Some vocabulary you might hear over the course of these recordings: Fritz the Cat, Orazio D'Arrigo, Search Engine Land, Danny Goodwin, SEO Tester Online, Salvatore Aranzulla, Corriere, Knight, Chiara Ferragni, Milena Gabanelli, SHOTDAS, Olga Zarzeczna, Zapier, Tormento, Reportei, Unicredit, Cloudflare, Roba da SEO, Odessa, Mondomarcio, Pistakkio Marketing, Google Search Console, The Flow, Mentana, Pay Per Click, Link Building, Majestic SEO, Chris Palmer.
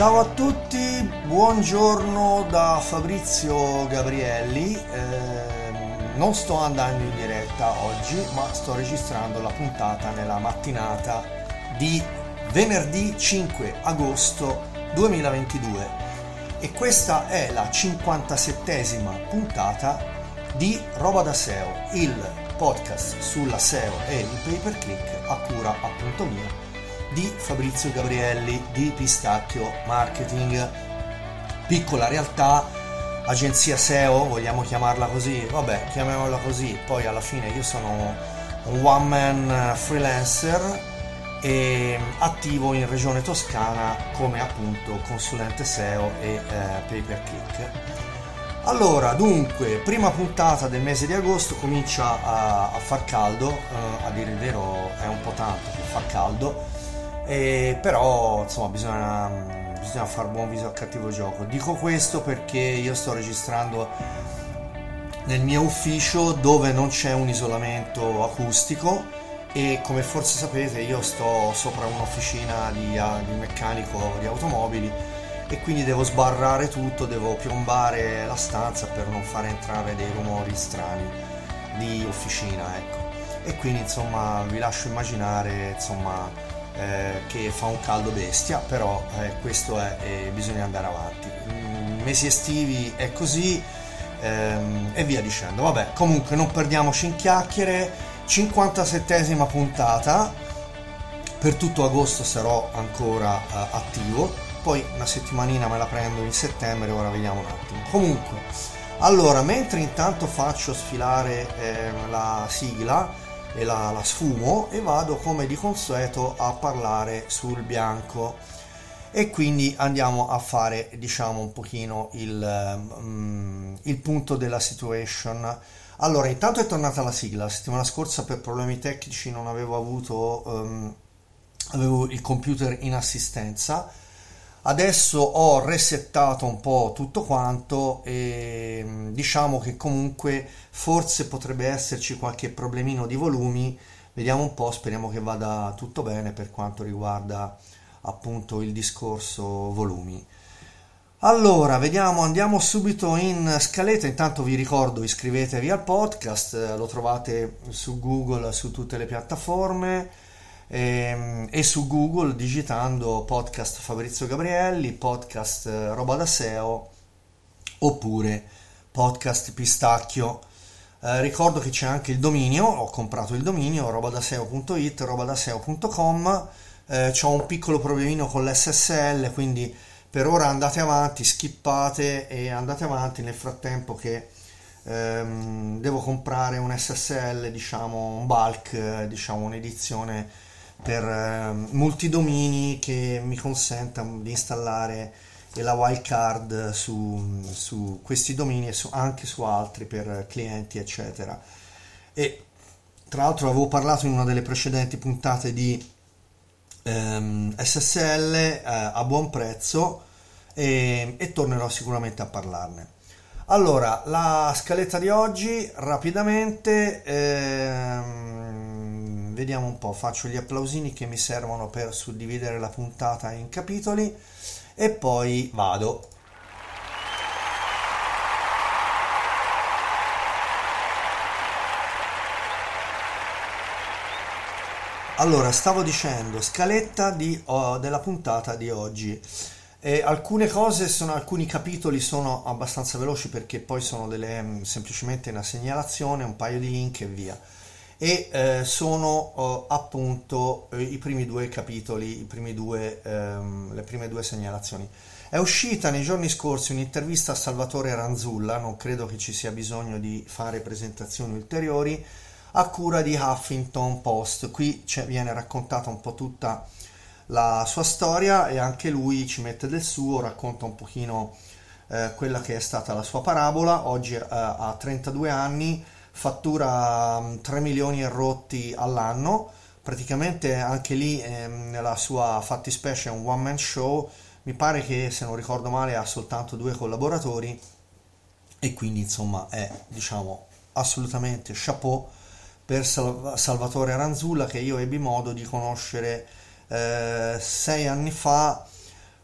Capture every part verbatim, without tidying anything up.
Ciao a tutti, buongiorno da Fabrizio Gabrielli. Eh, non sto andando in diretta oggi, ma sto registrando la puntata nella mattinata di venerdì cinque agosto duemilaventidue e questa è la cinquantasettesima puntata di Roba da S E O, il podcast sulla S E O e il pay per click a cura appunto mia di Fabrizio Gabrielli di Pistakkio Marketing, piccola realtà, agenzia S E O, vogliamo chiamarla così, vabbè chiamiamola così, poi alla fine io sono un one man freelancer e attivo in regione Toscana come appunto consulente S E O e eh, pay per click. Allora, dunque, prima puntata del mese di agosto, comincia a, a far caldo, eh, a dire il vero è un po' tanto che fa caldo. Eh, però insomma bisogna, bisogna far buon viso al cattivo gioco. Dico questo perché io sto registrando nel mio ufficio dove non c'è un isolamento acustico e, come forse sapete, io sto sopra un'officina di, di meccanico di automobili e quindi devo sbarrare tutto, devo piombare la stanza per non far entrare dei rumori strani di officina, ecco. E quindi insomma vi lascio immaginare insomma Eh, che fa un caldo bestia, però eh, questo è, eh, bisogna andare avanti. Mm, mesi estivi è così, ehm, e via dicendo. Vabbè, comunque non perdiamoci in chiacchiere. cinquantasettesima puntata, per tutto agosto sarò ancora eh, attivo, poi una settimanina me la prendo in settembre, ora vediamo un attimo. Comunque, allora, mentre intanto faccio sfilare eh, la sigla e la, la sfumo e vado come di consueto a parlare sul bianco, e quindi andiamo a fare diciamo un pochino il, um, il punto della situation. Allora, intanto è tornata la sigla. La settimana scorsa per problemi tecnici non avevo avuto um, avevo il computer in assistenza. Adesso ho resettato un po' tutto quanto e diciamo che comunque forse potrebbe esserci qualche problemino di volumi, vediamo un po', speriamo che vada tutto bene per quanto riguarda appunto il discorso volumi. Allora, vediamo, andiamo subito in scaletta. Intanto vi ricordo, iscrivetevi al podcast, lo trovate su Google, su tutte le piattaforme e su Google digitando podcast Fabrizio Gabrielli, podcast Roba da S E O oppure podcast Pistakkio. Eh, ricordo che c'è anche il dominio, ho comprato il dominio roba da S E O punto it, roba da S E O punto com. Eh, c'ho un piccolo problemino con l'esse esse elle, quindi per ora andate avanti, skippate e andate avanti nel frattempo che ehm, devo comprare un esse esse elle, diciamo un bulk, diciamo un'edizione per eh, multidomini che mi consenta di installare la wildcard su, su questi domini e su, anche su altri per clienti eccetera. E tra l'altro avevo parlato in una delle precedenti puntate di ehm, esse esse elle eh, a buon prezzo e, e tornerò sicuramente a parlarne. Allora, la scaletta di oggi rapidamente, ehm, vediamo un po', faccio gli applausini che mi servono per suddividere la puntata in capitoli e poi vado. Allora, stavo dicendo, scaletta di, oh, della puntata di oggi. E alcune cose sono, alcuni capitoli sono abbastanza veloci perché poi sono delle, semplicemente una segnalazione, un paio di link e via, e eh, sono eh, appunto eh, i primi due capitoli, i primi due, ehm, le prime due segnalazioni. È uscita nei giorni scorsi un'intervista a Salvatore Aranzulla, non credo che ci sia bisogno di fare presentazioni ulteriori, a cura di Huffington Post. Qui c'è, viene raccontata un po' tutta la sua storia e anche lui ci mette del suo, racconta un pochino eh, quella che è stata la sua parabola. Oggi eh, ha trentadue anni, fattura mh, tre milioni e rotti all'anno, praticamente anche lì eh, nella sua fattispecie è un one man show, mi pare che, se non ricordo male, ha soltanto due collaboratori e quindi insomma è, diciamo, assolutamente chapeau per Sal- Salvatore Aranzulla, che io ebbi modo di conoscere Eh, sei anni fa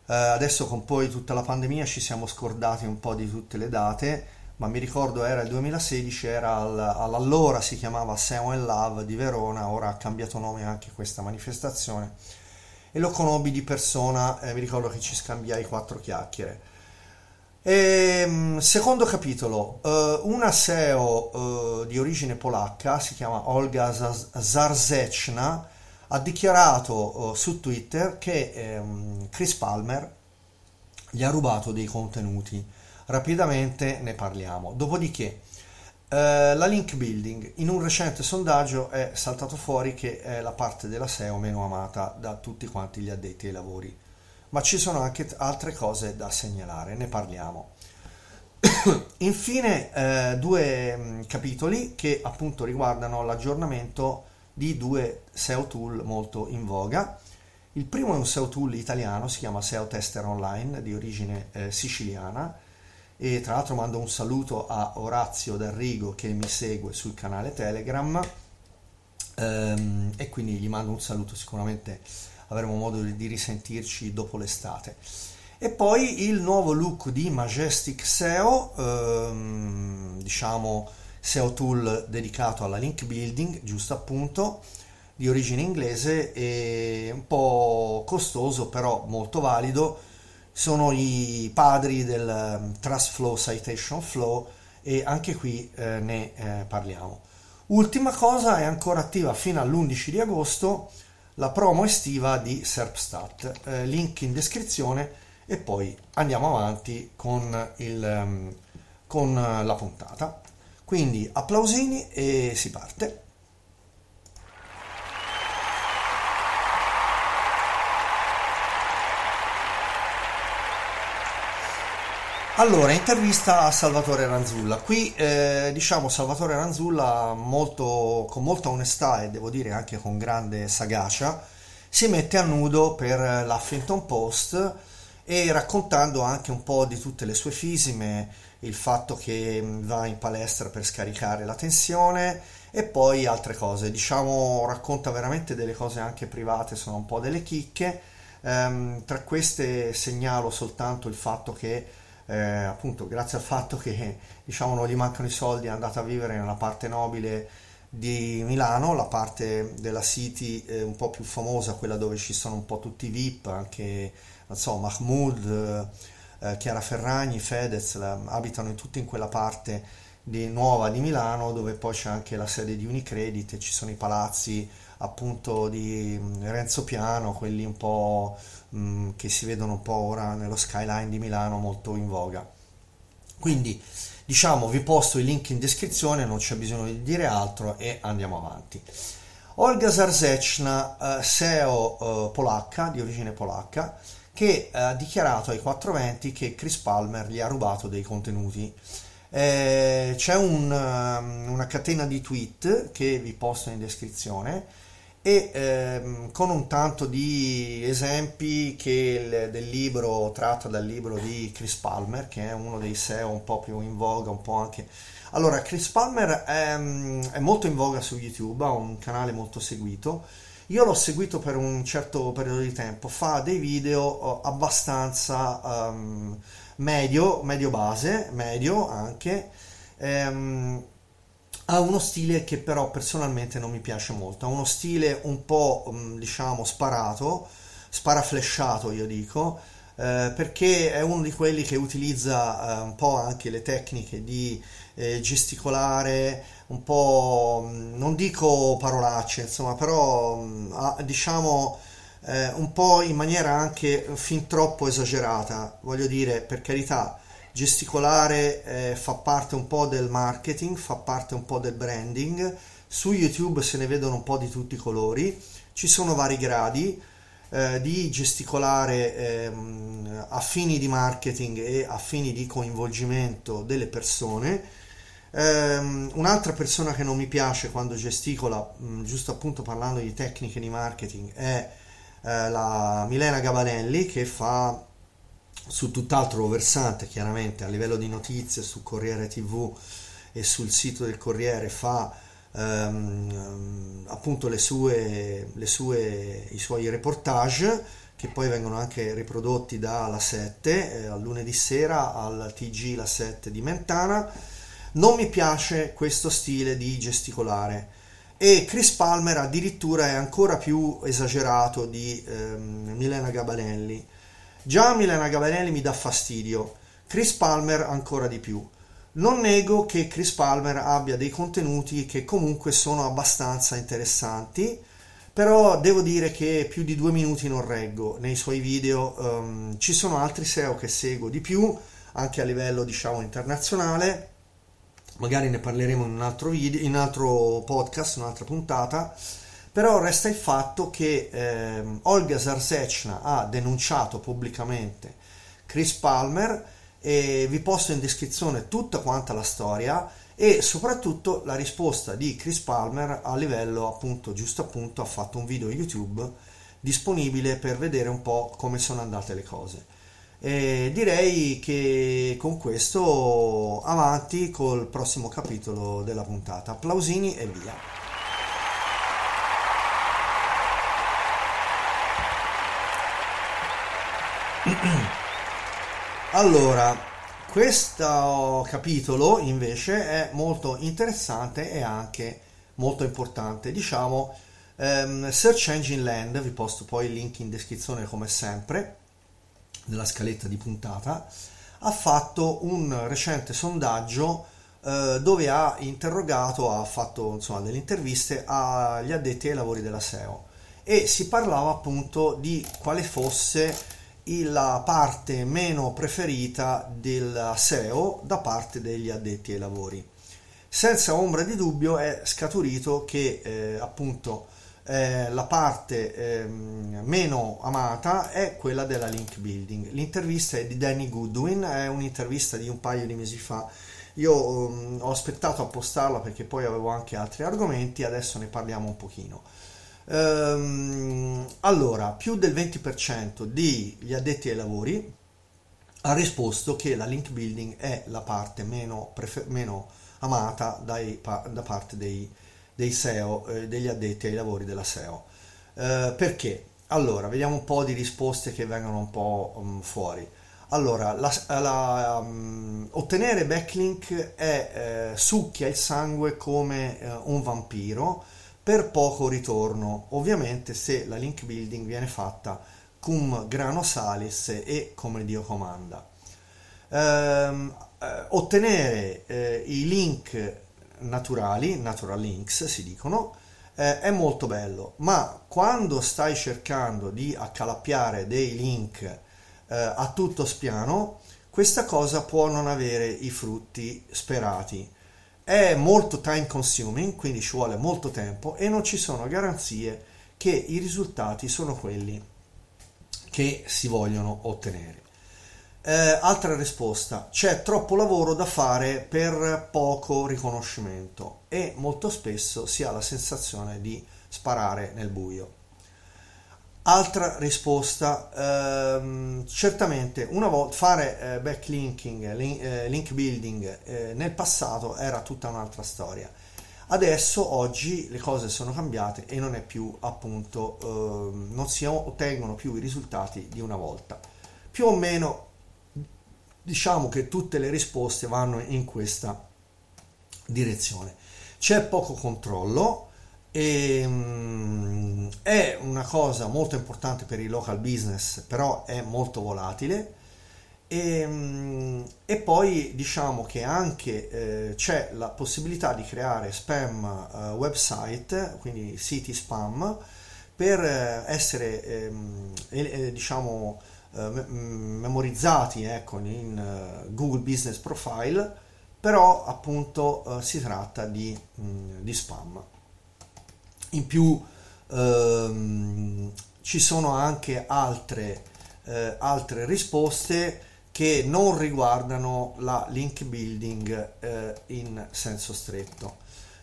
Uh, adesso con poi tutta la pandemia ci siamo scordati un po' di tutte le date, ma mi ricordo era il duemilasedici, era al, all'allora si chiamava S E O and Love di Verona, ora ha cambiato nome anche questa manifestazione, e lo conobbi di persona, eh, mi ricordo che ci scambiai quattro chiacchiere. E, secondo capitolo, eh, una S E O eh, di origine polacca, si chiama Olga Zarzeczna, ha dichiarato eh, su Twitter che eh, Chris Palmer gli ha rubato dei contenuti. Rapidamente ne parliamo. Dopodiché eh, la link building, in un recente sondaggio è saltato fuori che è la parte della S E O meno amata da tutti quanti gli addetti ai lavori, ma ci sono anche altre cose da segnalare, ne parliamo. Infine eh, due capitoli che appunto riguardano l'aggiornamento di due S E O tool molto in voga. Il primo è un S E O tool italiano, si chiama S E O Tester Online, di origine eh, siciliana, e tra l'altro mando un saluto a Orazio D'Arrigo che mi segue sul canale Telegram, ehm, e quindi gli mando un saluto, sicuramente avremo modo di risentirci dopo l'estate. E poi il nuovo look di Majestic S E O, ehm, diciamo S E O tool dedicato alla link building, giusto appunto, di origine inglese e un po' costoso però molto valido. Sono i padri del Trust Flow, Citation Flow, e anche qui eh, ne eh, parliamo. Ultima cosa, è ancora attiva fino all'undici di agosto la promo estiva di Serpstat, eh, link in descrizione, e poi andiamo avanti con, il, con la puntata. Quindi applausini e si parte. Allora, intervista a Salvatore Aranzulla. Qui eh, diciamo Salvatore Aranzulla molto, con molta onestà e devo dire anche con grande sagacia si mette a nudo per l'Huffington Post, e raccontando anche un po' di tutte le sue fisime, il fatto che va in palestra per scaricare la tensione e poi altre cose. Diciamo racconta veramente delle cose anche private, sono un po' delle chicche. Ehm, tra queste segnalo soltanto il fatto che Eh, appunto grazie al fatto che diciamo non gli mancano i soldi è andata a vivere nella parte nobile di Milano, la parte della City eh, un po' più famosa, quella dove ci sono un po' tutti i V I P, anche non so, Mahmood, eh, Chiara Ferragni, Fedez la, abitano in, tutti in quella parte di, nuova di Milano, dove poi c'è anche la sede di Unicredit e ci sono i palazzi appunto di Renzo Piano, quelli un po' mh, che si vedono un po' ora nello skyline di Milano, molto in voga. Quindi diciamo vi posto i link in descrizione, non c'è bisogno di dire altro e andiamo avanti. Olga Zarzeczna, eh, S E O eh, polacca, di origine polacca, che eh, ha dichiarato ai quattro venti che Chris Palmer gli ha rubato dei contenuti. Eh, c'è un, una catena di tweet che vi posto in descrizione, e ehm, con un tanto di esempi che il, del libro tratta dal libro di Chris Palmer, che è uno dei S E O un po' più in voga, un po' anche. Allora, Chris Palmer è, è molto in voga su YouTube, ha un canale molto seguito. Io l'ho seguito per un certo periodo di tempo, fa dei video abbastanza um, medio, medio base, medio anche, ehm, ha uno stile che però personalmente non mi piace molto, ha uno stile un po' diciamo sparato, sparaflesciato io dico, eh, perché è uno di quelli che utilizza eh, un po' anche le tecniche di eh, gesticolare, un po' non dico parolacce insomma, però diciamo Eh, un po' in maniera anche fin troppo esagerata, voglio dire, per carità, gesticolare eh, fa parte un po' del marketing, fa parte un po' del branding. Su YouTube se ne vedono un po' di tutti i colori, ci sono vari gradi eh, di gesticolare eh, a fini di marketing e a fini di coinvolgimento delle persone. Eh, un'altra persona che non mi piace quando gesticola, mh, giusto appunto parlando di tecniche di marketing, è la Milena Gabanelli, che fa su tutt'altro versante, chiaramente a livello di notizie su Corriere T V e sul sito del Corriere, fa ehm, appunto le sue, le sue, i suoi reportage che poi vengono anche riprodotti da La sette, eh, al lunedì sera al T G La sette di Mentana. Non mi piace questo stile di gesticolare, e Chris Palmer addirittura è ancora più esagerato di ehm, Milena Gabanelli. Già Milena Gabanelli mi dà fastidio, Chris Palmer ancora di più. Non nego che Chris Palmer abbia dei contenuti che comunque sono abbastanza interessanti, però devo dire che più di due minuti non reggo nei suoi video. Um, ci sono altri S E O che seguo di più, anche a livello diciamo internazionale, magari ne parleremo in un altro video, in un altro podcast, un'altra puntata. Però resta il fatto che ehm, Olga Zarzeczna ha denunciato pubblicamente Chris Palmer, e vi posto in descrizione tutta quanta la storia e soprattutto la risposta di Chris Palmer a livello appunto giusto appunto ha fatto un video YouTube disponibile per vedere un po' come sono andate le cose. E direi che con questo avanti col prossimo capitolo della puntata. Applausini e via. Allora, questo capitolo invece è molto interessante e anche molto importante, diciamo ehm, Search Engine Land. Vi posto poi il link in descrizione come sempre nella scaletta di puntata. Ha fatto un recente sondaggio eh, dove ha interrogato, ha fatto insomma delle interviste agli addetti ai lavori della S E O, e si parlava appunto di quale fosse la parte meno preferita della S E O da parte degli addetti ai lavori. Senza ombra di dubbio è scaturito che eh, appunto Eh, la parte eh, meno amata è quella della link building. L'intervista è di Danny Goodwin, è un'intervista di un paio di mesi fa. Io um, ho aspettato a postarla perché poi avevo anche altri argomenti, adesso ne parliamo un pochino. Ehm, allora, più del venti per cento degli addetti ai lavori ha risposto che la link building è la parte meno, prefer- meno amata dai, pa- da parte dei dei S E O, eh, degli addetti ai lavori della S E O. Eh, perché? Allora, vediamo un po' di risposte che vengono un po' um, fuori. Allora, la, la, um, ottenere backlink è eh, succhia il sangue come eh, un vampiro per poco ritorno. Ovviamente se la link building viene fatta cum grano salis e come Dio comanda. Eh, ottenere eh, i link naturali, natural links si dicono, eh, è molto bello, ma quando stai cercando di accalappiare dei link eh, a tutto spiano, questa cosa può non avere i frutti sperati. È molto time consuming, quindi ci vuole molto tempo e non ci sono garanzie che i risultati sono quelli che si vogliono ottenere. Eh, altra risposta: c'è troppo lavoro da fare per poco riconoscimento, e molto spesso si ha la sensazione di sparare nel buio. Altra risposta: ehm, certamente una volta fare eh, backlinking, link, eh, link building eh, nel passato era tutta un'altra storia. Adesso oggi le cose sono cambiate e non è più appunto eh, non si ottengono più i risultati di una volta. Più o meno diciamo che tutte le risposte vanno in questa direzione. C'è poco controllo e um, è una cosa molto importante per i local business, però è molto volatile. E, um, e poi diciamo che anche eh, c'è la possibilità di creare spam eh, website, quindi siti spam, per essere eh, eh, diciamo memorizzati ecco in Google Business Profile, però appunto eh, si tratta di, mh, di spam. In più ehm, ci sono anche altre, eh, altre risposte che non riguardano la link building eh, in senso stretto.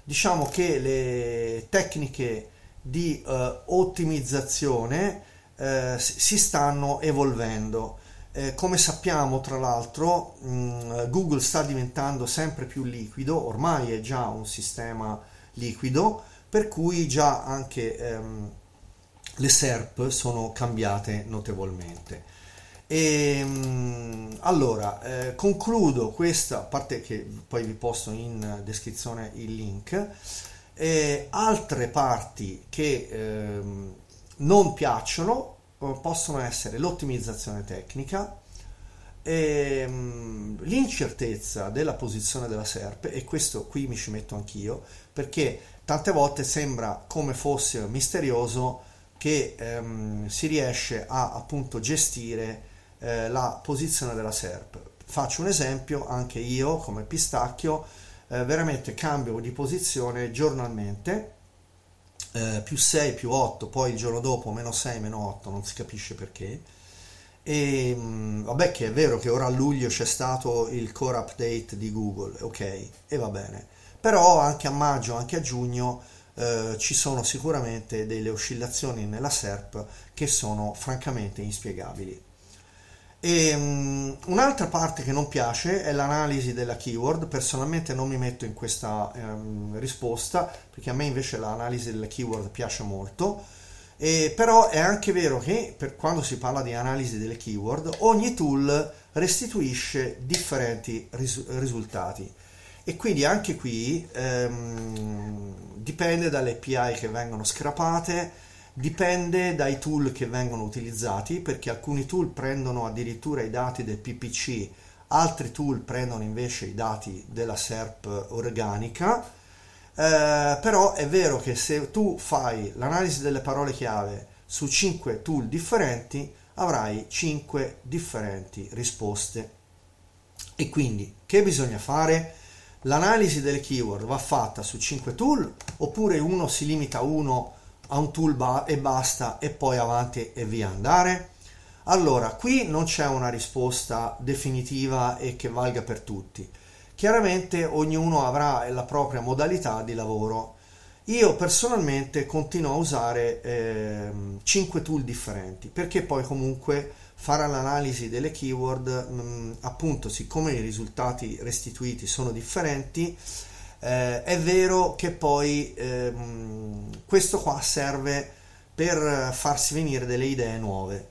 Diciamo che le tecniche di eh, ottimizzazione Eh, si stanno evolvendo, eh, come sappiamo tra l'altro mh, Google sta diventando sempre più liquido, ormai è già un sistema liquido, per cui già anche ehm, le S E R P sono cambiate notevolmente. E allora eh, concludo questa, a parte che poi vi posto in descrizione il link, e altre parti che eh, non piacciono possono essere l'ottimizzazione tecnica, e l'incertezza della posizione della S E R P, e questo qui mi ci metto anch'io, perché tante volte sembra come fosse misterioso che ehm, si riesce a appunto gestire eh, la posizione della S E R P. Faccio un esempio: anche io come Pistakkio eh, veramente cambio di posizione giornalmente, eh, più sei più otto, poi il giorno dopo meno sei meno otto, non si capisce perché. E vabbè, che è vero che ora a luglio c'è stato il core update di Google, ok, e va bene, però anche a maggio, anche a giugno eh, ci sono sicuramente delle oscillazioni nella S E R P che sono francamente inspiegabili. E um, un'altra parte che non piace è l'analisi della keyword. Personalmente non mi metto in questa ehm, risposta, perché a me invece l'analisi della keyword piace molto. Eh, però è anche vero che per quando si parla di analisi delle keyword, ogni tool restituisce differenti ris- risultati, e quindi anche qui ehm, dipende dalle A P I che vengono scrapate, dipende dai tool che vengono utilizzati, perché alcuni tool prendono addirittura i dati del P P C, altri tool prendono invece i dati della S E R P organica. Eh, però è vero che se tu fai l'analisi delle parole chiave su cinque tool differenti, avrai cinque differenti risposte. E quindi che bisogna fare? L'analisi delle keyword va fatta su cinque tool, oppure uno si limita uno a un tool ba- e basta, e poi avanti e via andare? Allora, qui non c'è una risposta definitiva e che valga per tutti. Chiaramente ognuno avrà la propria modalità di lavoro. Io personalmente continuo a usare eh, cinque tool differenti, perché poi comunque fare l'analisi delle keyword, mh, appunto, siccome i risultati restituiti sono differenti, eh, è vero che poi eh, questo qua serve per farsi venire delle idee nuove.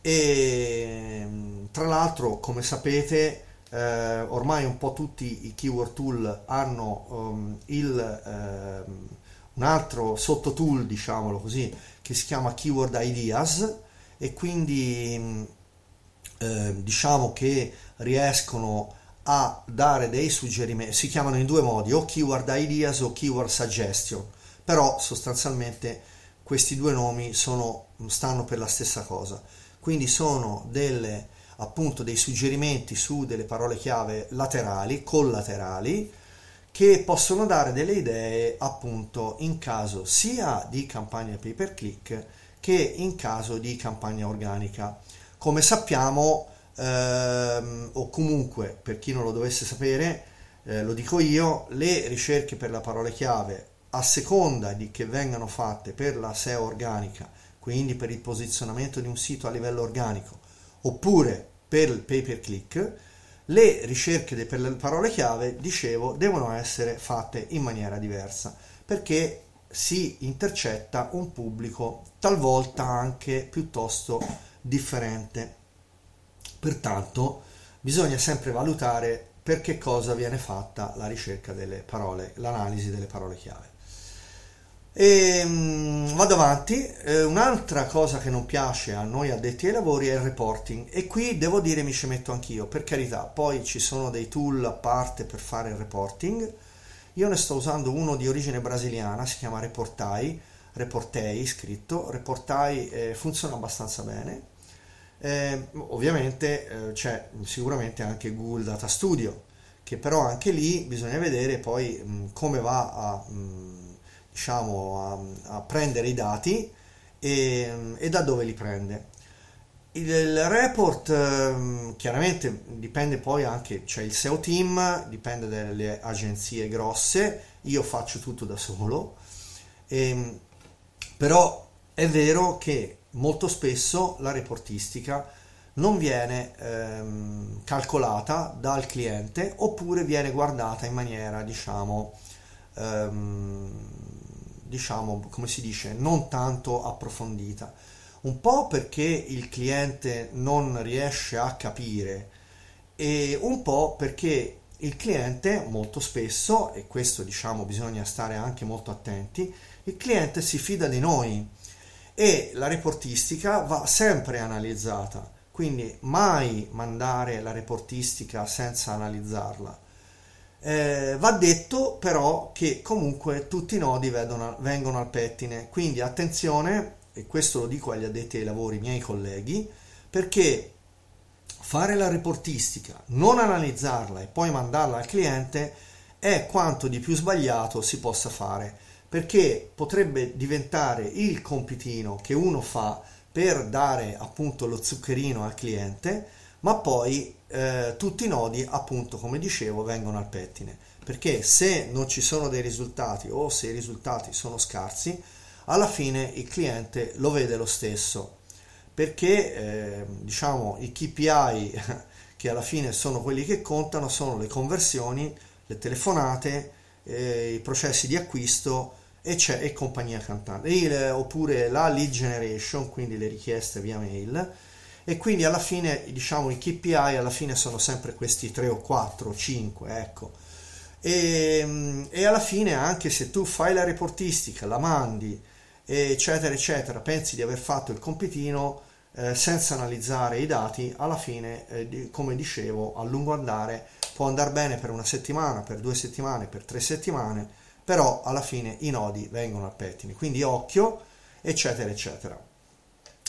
E tra l'altro, come sapete, Uh, ormai un po' tutti i keyword tool hanno um, il, uh, un altro sottotool, diciamolo così, che si chiama Keyword Ideas, e quindi um, uh, diciamo che riescono a dare dei suggerimenti. Si chiamano in due modi, o Keyword Ideas o Keyword Suggestion, però sostanzialmente questi due nomi sono, stanno per la stessa cosa, quindi sono delle appunto dei suggerimenti su delle parole chiave laterali, collaterali, che possono dare delle idee appunto in caso sia di campagna pay per click che in caso di campagna organica. Come sappiamo, ehm, o comunque per chi non lo dovesse sapere, eh, lo dico io, le ricerche per la parola chiave, a seconda di che vengano fatte per la S E O organica, quindi per il posizionamento di un sito a livello organico, oppure per il pay per click, le ricerche per le parole chiave, dicevo, devono essere fatte in maniera diversa, perché si intercetta un pubblico talvolta anche piuttosto differente. Pertanto bisogna sempre valutare per che cosa viene fatta la ricerca delle parole, l'analisi delle parole chiave. E vado avanti. Eh, un'altra cosa che non piace a noi addetti ai lavori è il reporting, e qui devo dire mi ci metto anch'io, per carità. Poi ci sono dei tool a parte per fare il reporting, io ne sto usando uno di origine brasiliana, si chiama Reportai, Reportei scritto, Reportai, eh, funziona abbastanza bene. Eh, ovviamente eh, c'è sicuramente anche Google Data Studio, che però anche lì bisogna vedere poi mh, come va a... Mh, diciamo a, a prendere i dati e, e da dove li prende. Il, il report eh, chiaramente dipende, poi anche c'è cioè il S E O team, dipende dalle agenzie grosse, io faccio tutto da solo, e, però è vero che molto spesso la reportistica non viene ehm, calcolata dal cliente, oppure viene guardata in maniera diciamo ehm, diciamo, come si dice, non tanto approfondita, un po' perché il cliente non riesce a capire e un po' perché il cliente molto spesso, e questo diciamo bisogna stare anche molto attenti, il cliente si fida di noi e la reportistica va sempre analizzata, quindi mai mandare la reportistica senza analizzarla. Eh, va detto però che comunque tutti i nodi vedono, vengono al pettine, quindi attenzione, e questo lo dico agli addetti ai lavori, miei colleghi, perché fare la reportistica, non analizzarla e poi mandarla al cliente è quanto di più sbagliato si possa fare, perché potrebbe diventare il compitino che uno fa per dare appunto lo zuccherino al cliente, ma poi eh, tutti i nodi appunto, come dicevo, vengono al pettine, perché se non ci sono dei risultati o se i risultati sono scarsi, alla fine il cliente lo vede lo stesso, perché eh, diciamo i K P I che alla fine sono quelli che contano sono le conversioni, le telefonate, eh, i processi di acquisto e c'è e compagnia cantante, il, oppure la lead generation, quindi le richieste via mail, e quindi alla fine diciamo i K P I alla fine sono sempre questi tre o quattro o cinque, ecco, e, e alla fine anche se tu fai la reportistica, la mandi eccetera eccetera, pensi di aver fatto il compitino eh, senza analizzare i dati, alla fine eh, di, come dicevo, a lungo andare può andare bene per una settimana, per due settimane, per tre settimane, però alla fine i nodi vengono al pettine, quindi occhio eccetera eccetera.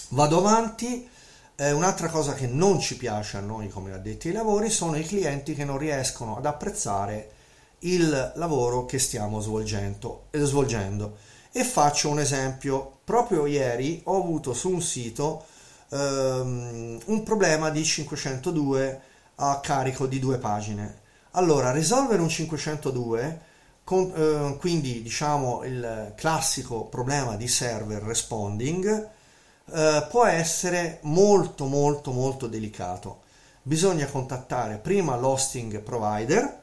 Vado avanti, eh, un'altra cosa che non ci piace a noi come addetti ai lavori sono i clienti che non riescono ad apprezzare il lavoro che stiamo svolgendo, eh, svolgendo. E faccio un esempio, proprio ieri ho avuto su un sito ehm, un problema di cinquecentodue a carico di due pagine. Allora, risolvere un cinquecentodue, con, eh, quindi diciamo il classico problema di server responding, eh, può essere molto molto molto delicato. Bisogna contattare prima l'hosting provider,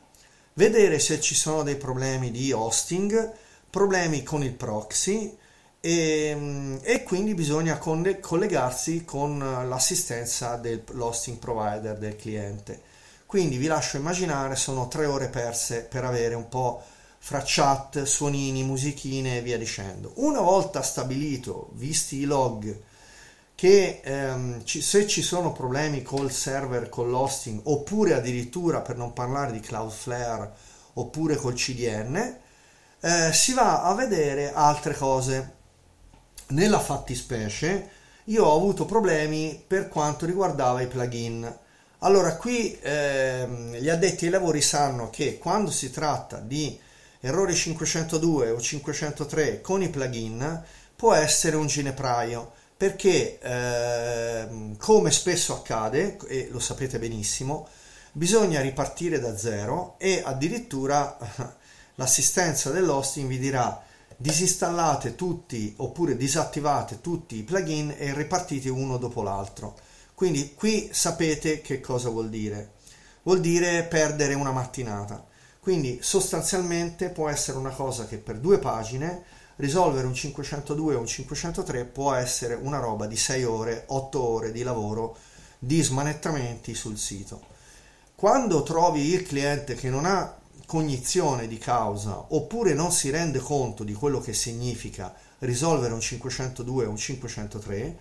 vedere se ci sono dei problemi di hosting, problemi con il proxy e, e quindi bisogna con, collegarsi con l'assistenza dell'hosting provider del cliente. Quindi vi lascio immaginare, sono tre ore perse per avere un po' fra chat, suonini, musichine e via dicendo. Una volta stabilito, visti i log, che ehm, ci, se ci sono problemi col server, con l'hosting, oppure addirittura, per non parlare di Cloudflare, oppure col C D N, Eh, si va a vedere altre cose. Nella fattispecie io ho avuto problemi per quanto riguardava i plugin. Allora qui ehm, gli addetti ai lavori sanno che quando si tratta di errori cinquecentodue o cinquecentotré con i plugin può essere un ginepraio, perché ehm, come spesso accade, e lo sapete benissimo, bisogna ripartire da zero e addirittura l'assistenza dell'hosting vi dirà disinstallate tutti oppure disattivate tutti i plugin e ripartite uno dopo l'altro. Quindi qui sapete che cosa vuol dire. Vuol dire perdere una mattinata. Quindi sostanzialmente può essere una cosa che per due pagine risolvere un cinquecentodue o un cinquecentotré può essere una roba di sei ore, otto ore di lavoro, di smanettamenti sul sito. Quando trovi il cliente che non ha cognizione di causa oppure non si rende conto di quello che significa risolvere un cinquecentodue o un cinquecentotré e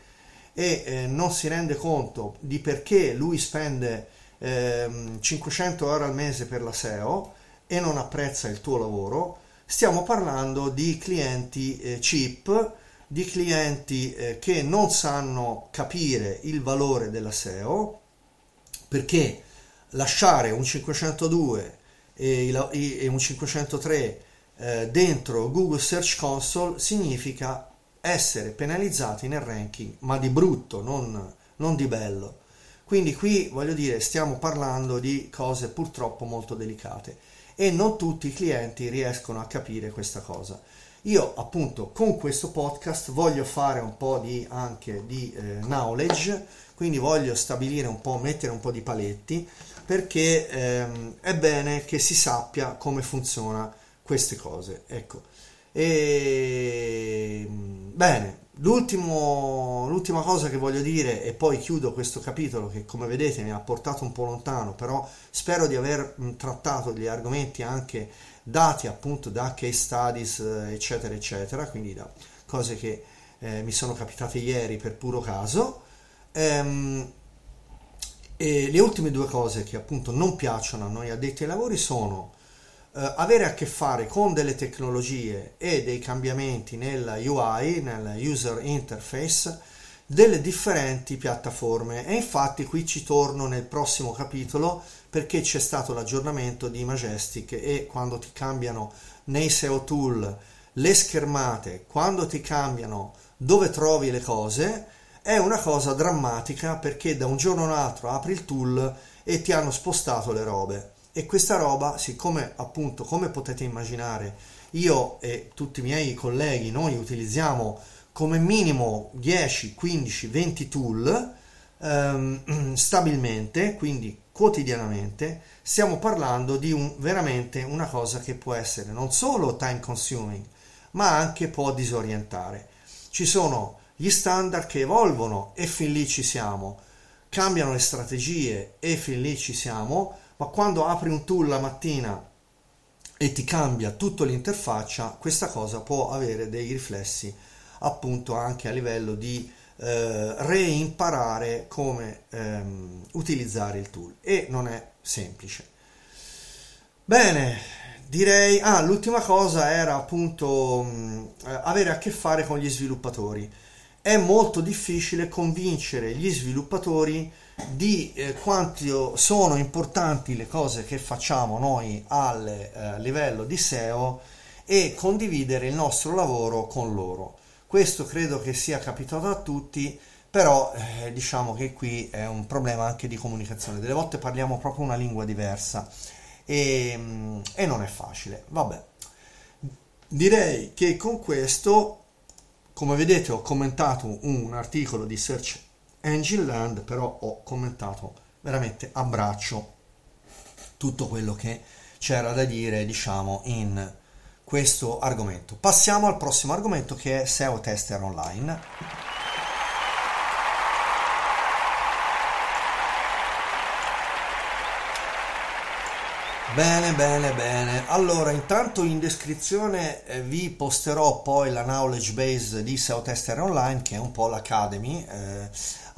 eh, non si rende conto di perché lui spende eh, cinquecento euro al mese per la S E O e non apprezza il tuo lavoro, stiamo parlando di clienti eh, cheap, di clienti eh, che non sanno capire il valore della S E O, perché lasciare un cinquecentodue e un cinquecentotré eh, dentro Google Search Console significa essere penalizzati nel ranking, ma di brutto, non, non di bello. Quindi qui, voglio dire, stiamo parlando di cose purtroppo molto delicate e non tutti i clienti riescono a capire questa cosa. Io appunto con questo podcast voglio fare un po' di, anche di eh, knowledge, quindi voglio stabilire un po', mettere un po' di paletti, perché ehm, è bene che si sappia come funziona queste cose. Ecco, E bene, l'ultimo, l'ultima cosa che voglio dire, e poi chiudo questo capitolo che, come vedete, mi ha portato un po' lontano, però spero di aver trattato gli argomenti anche dati appunto da case studies eccetera eccetera, quindi da cose che eh, mi sono capitate ieri per puro caso. Ehm, e le ultime due cose che appunto non piacciono a noi addetti ai lavori sono avere a che fare con delle tecnologie e dei cambiamenti nella U I, nella user interface, delle differenti piattaforme. E infatti qui ci torno nel prossimo capitolo, perché c'è stato l'aggiornamento di Majestic, e quando ti cambiano nei S E O tool le schermate, quando ti cambiano dove trovi le cose, è una cosa drammatica, perché da un giorno all'altro apri il tool e ti hanno spostato le robe. E questa roba, siccome appunto, come potete immaginare, io e tutti i miei colleghi, noi utilizziamo come minimo dieci, quindici, venti tool ehm, stabilmente, quindi quotidianamente, stiamo parlando di un, veramente una cosa che può essere non solo time consuming, ma anche può disorientare. Ci sono gli standard che evolvono e fin lì ci siamo, cambiano le strategie e fin lì ci siamo, ma quando apri un tool la mattina e ti cambia tutta l'interfaccia, questa cosa può avere dei riflessi appunto anche a livello di eh, reimparare come ehm, utilizzare il tool, e non è semplice. Bene, direi, ah, l'ultima cosa era appunto mh, avere a che fare con gli sviluppatori. È molto difficile convincere gli sviluppatori di eh, quanto sono importanti le cose che facciamo noi al eh, livello di S E O, e condividere il nostro lavoro con loro. Questo credo che sia capitato a tutti, però eh, diciamo che qui è un problema anche di comunicazione. Delle volte parliamo proprio una lingua diversa e, e non è facile. Vabbè, direi che con questo, come vedete, ho commentato un articolo di Search Engine Land, però ho commentato veramente a braccio tutto quello che c'era da dire, diciamo, in questo argomento. Passiamo al prossimo argomento, che è S E O Tester Online. Bene, bene, bene. Allora, intanto in descrizione vi posterò poi la knowledge base di S E O Tester Online, che è un po' l'Academy. Eh,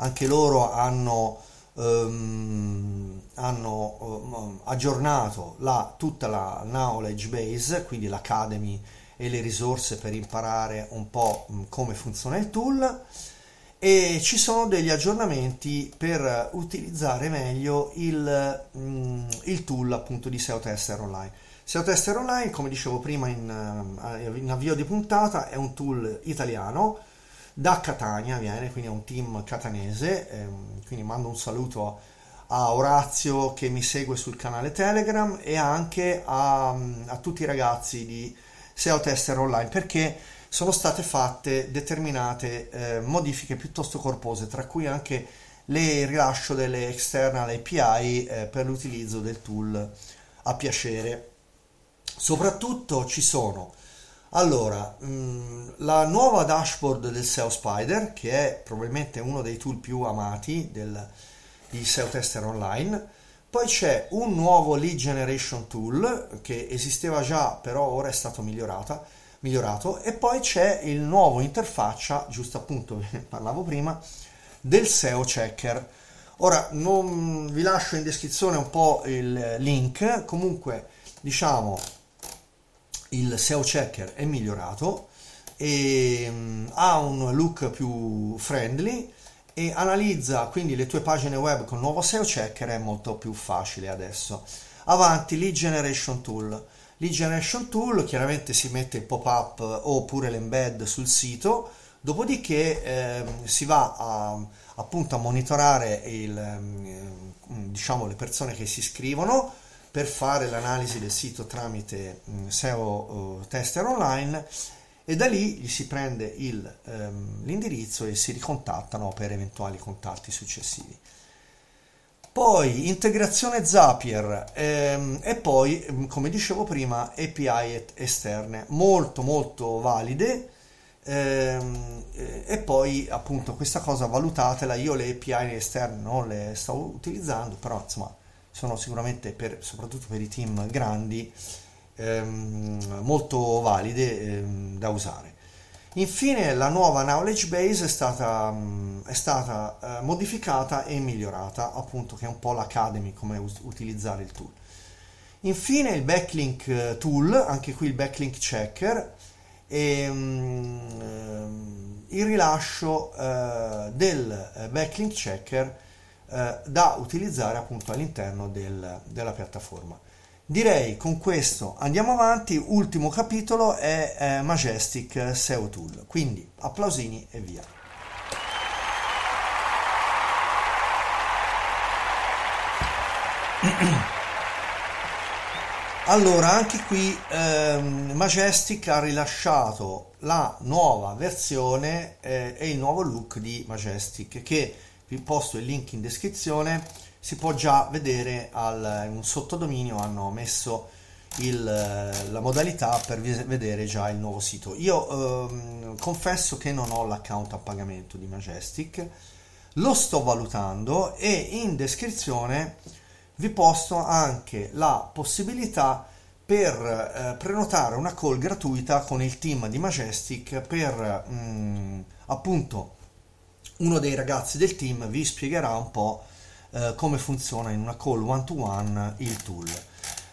anche loro hanno, ehm, hanno eh, aggiornato la, tutta la knowledge base, quindi l'Academy e le risorse per imparare un po' come funziona il tool. E ci sono degli aggiornamenti per utilizzare meglio il, il tool appunto di S E O Tester Online. S E O Tester Online, come dicevo prima in, in avvio di puntata, è un tool italiano, da Catania viene, quindi è un team catanese. Quindi mando un saluto a Orazio che mi segue sul canale Telegram, e anche a, a tutti i ragazzi di S E O Tester Online, perché sono state fatte determinate eh, modifiche piuttosto corpose, tra cui anche il rilascio delle external A P I eh, per l'utilizzo del tool a piacere. Soprattutto ci sono, allora, mh, la nuova dashboard del S E O Spider, che è probabilmente uno dei tool più amati del, di S E O Tester Online. Poi c'è un nuovo lead generation tool che esisteva già, però ora è stato migliorato. migliorato e poi c'è il nuovo interfaccia, giusto appunto, ve ne parlavo prima, del S E O Checker. Ora non vi lascio in descrizione un po' il link, comunque diciamo il S E O Checker è migliorato e mh, ha un look più friendly e analizza quindi le tue pagine web con il nuovo S E O Checker, è molto più facile adesso. Avanti, lead generation tool. Lead generation tool, chiaramente si mette il pop-up oppure l'embed sul sito, dopodiché eh, si va a, appunto a monitorare il, eh, diciamo le persone che si iscrivono per fare l'analisi del sito tramite eh, S E O eh, Tester Online, e da lì gli si prende il, eh, l'indirizzo e si ricontattano per eventuali contatti successivi. Poi integrazione Zapier ehm, e poi, come dicevo prima, A P I esterne molto molto valide, ehm, e poi appunto questa cosa valutatela. Io le A P I esterne non le sto utilizzando, però insomma sono sicuramente, per, soprattutto per i team grandi, ehm, molto valide ehm, da usare. Infine la nuova knowledge base è stata, è stata eh, modificata e migliorata, appunto, che è un po' l'academy, come us- utilizzare il tool. Infine il backlink tool, anche qui il backlink checker, e um, il rilascio eh, del backlink checker eh, da utilizzare appunto all'interno del, della piattaforma. Direi con questo andiamo avanti. Ultimo capitolo è eh, Majestic S E O Tool, quindi applausini e via. Allora, anche qui eh, Majestic ha rilasciato la nuova versione eh, e il nuovo look di Majestic, che vi posto il link in descrizione. Si può già vedere al, in un sottodominio hanno messo il, la modalità per vedere già il nuovo sito. Io ehm, confesso che non ho l'account a pagamento di Majestic, lo sto valutando, e in descrizione vi posto anche la possibilità per eh, prenotare una call gratuita con il team di Majestic per mh, appunto uno dei ragazzi del team vi spiegherà un po' Uh, come funziona in una call one to one il tool.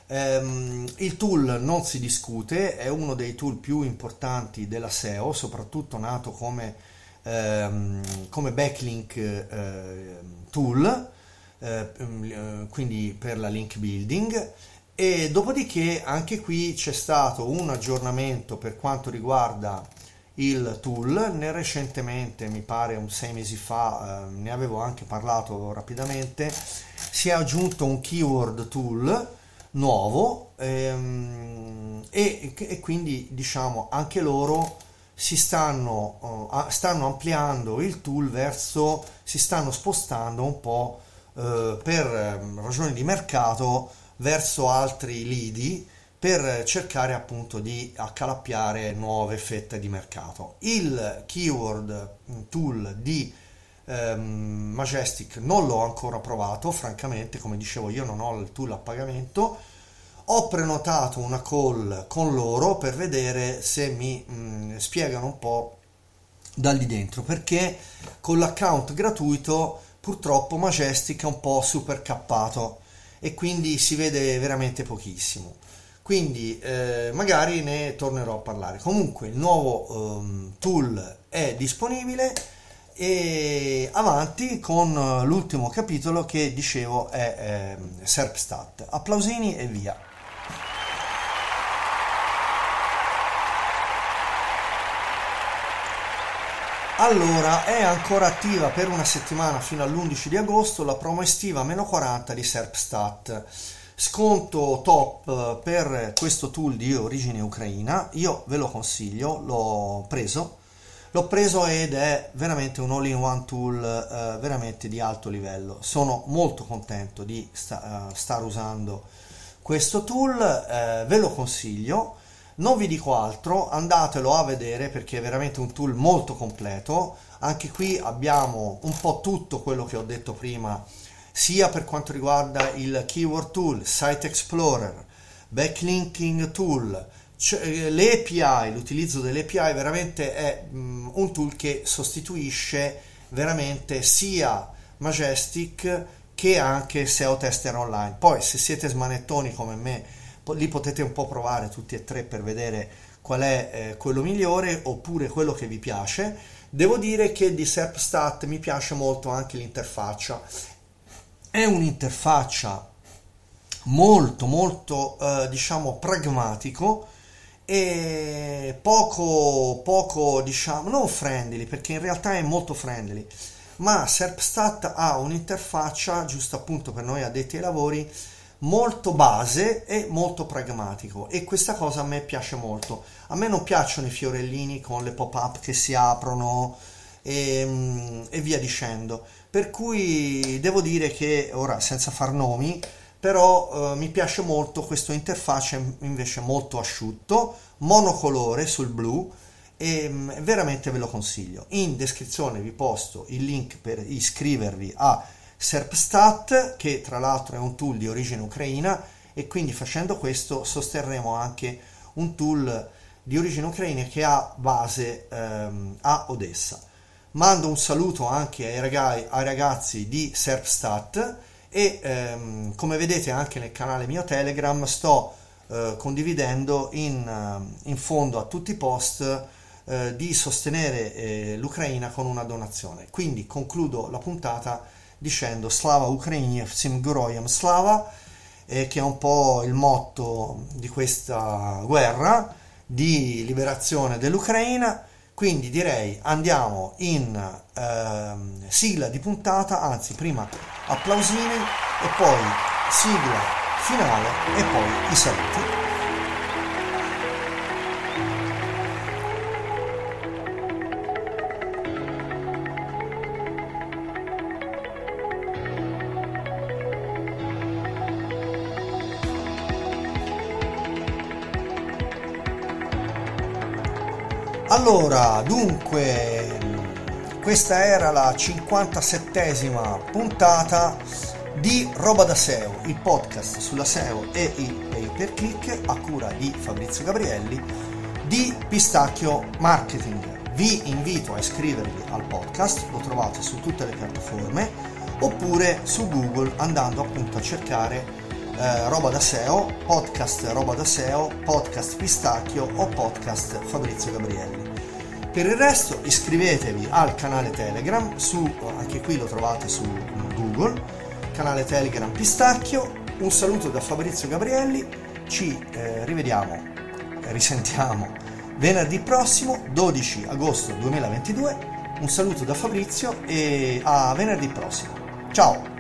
Um, il tool non si discute, è uno dei tool più importanti della S E O, soprattutto nato come, um, come backlink uh, tool, uh, quindi per la link building. E dopodiché anche qui c'è stato un aggiornamento per quanto riguarda il tool. Ne recentemente, mi pare un sei mesi fa, eh, ne avevo anche parlato rapidamente, si è aggiunto un keyword tool nuovo, ehm, e, e quindi diciamo anche loro si stanno, eh, stanno ampliando il tool verso, si stanno spostando un po' eh, per ragioni di mercato verso altri lidi, per cercare appunto di accalappiare nuove fette di mercato. Il keyword tool di ehm, Majestic non l'ho ancora provato, francamente. Come dicevo, io non ho il tool a pagamento, ho prenotato una call con loro per vedere se mi mh, spiegano un po' da lì dentro, perché con l'account gratuito purtroppo Majestic è un po' super cappato e quindi si vede veramente pochissimo. Quindi eh, magari ne tornerò a parlare. Comunque il nuovo um, tool è disponibile, e avanti con l'ultimo capitolo, che dicevo è eh, Serpstat. Applausini e via. Allora, è ancora attiva per una settimana, fino all'undici di agosto, la promo estiva meno quaranta di Serpstat. Sconto top per questo tool di origine ucraina. Io ve lo consiglio, l'ho preso l'ho preso ed è veramente un all-in-one tool eh, veramente di alto livello. Sono molto contento di sta, uh, star usando questo tool, eh, ve lo consiglio, non vi dico altro, andatelo a vedere perché è veramente un tool molto completo. Anche qui abbiamo un po' tutto quello che ho detto prima, sia per quanto riguarda il keyword tool, site explorer, backlinking tool, cioè le A P I, l'utilizzo delle A P I. Veramente è mm, un tool che sostituisce veramente sia Majestic che anche S E O Tester Online. Poi, se siete smanettoni come me, li potete un po' provare tutti e tre per vedere qual è eh, quello migliore, oppure quello che vi piace. Devo dire che di Serpstat mi piace molto anche l'interfaccia. È un'interfaccia molto molto eh, diciamo pragmatico e poco poco diciamo non friendly, perché in realtà è molto friendly, ma Serpstat ha un'interfaccia, giusto appunto per noi addetti ai lavori, molto base e molto pragmatico, e questa cosa a me piace molto. A me non piacciono i fiorellini con le pop-up che si aprono e, e via dicendo, Per cui devo dire che, ora senza far nomi, però eh, mi piace molto questo interfaccia invece molto asciutto, monocolore sul blu, e mh, veramente ve lo consiglio. In descrizione vi posto il link per iscrivervi a Serpstat, che tra l'altro è un tool di origine ucraina, e quindi facendo questo sosterremo anche un tool di origine ucraina che ha base ehm, a Odessa. Mando un saluto anche ai, ragai, ai ragazzi di Serpstat e ehm, come vedete anche nel canale mio Telegram sto eh, condividendo in, in fondo a tutti i post eh, di sostenere eh, l'Ucraina con una donazione. Quindi concludo la puntata dicendo Slava Ukraini, Всім Героям Слава, eh, che è un po' il motto di questa guerra di liberazione dell'Ucraina. Quindi direi andiamo in eh, sigla di puntata, anzi prima applausini e poi sigla finale e poi i saluti. Allora, dunque, questa era la cinquantasettesima puntata di Roba da S E O, il podcast sulla S E O e il pay per click a cura di Fabrizio Gabrielli di Pistakkio Marketing. Vi invito a iscrivervi al podcast, lo trovate su tutte le piattaforme oppure su Google andando appunto a cercare Eh, Roba da S E O, podcast Roba da S E O, podcast Pistakkio o podcast Fabrizio Gabrielli. Per il resto iscrivetevi al canale Telegram, su, anche qui lo trovate su Google, canale Telegram Pistakkio. Un saluto da Fabrizio Gabrielli, ci eh, rivediamo, risentiamo venerdì prossimo, dodici agosto duemilaventidue. Un saluto da Fabrizio e a venerdì prossimo. Ciao!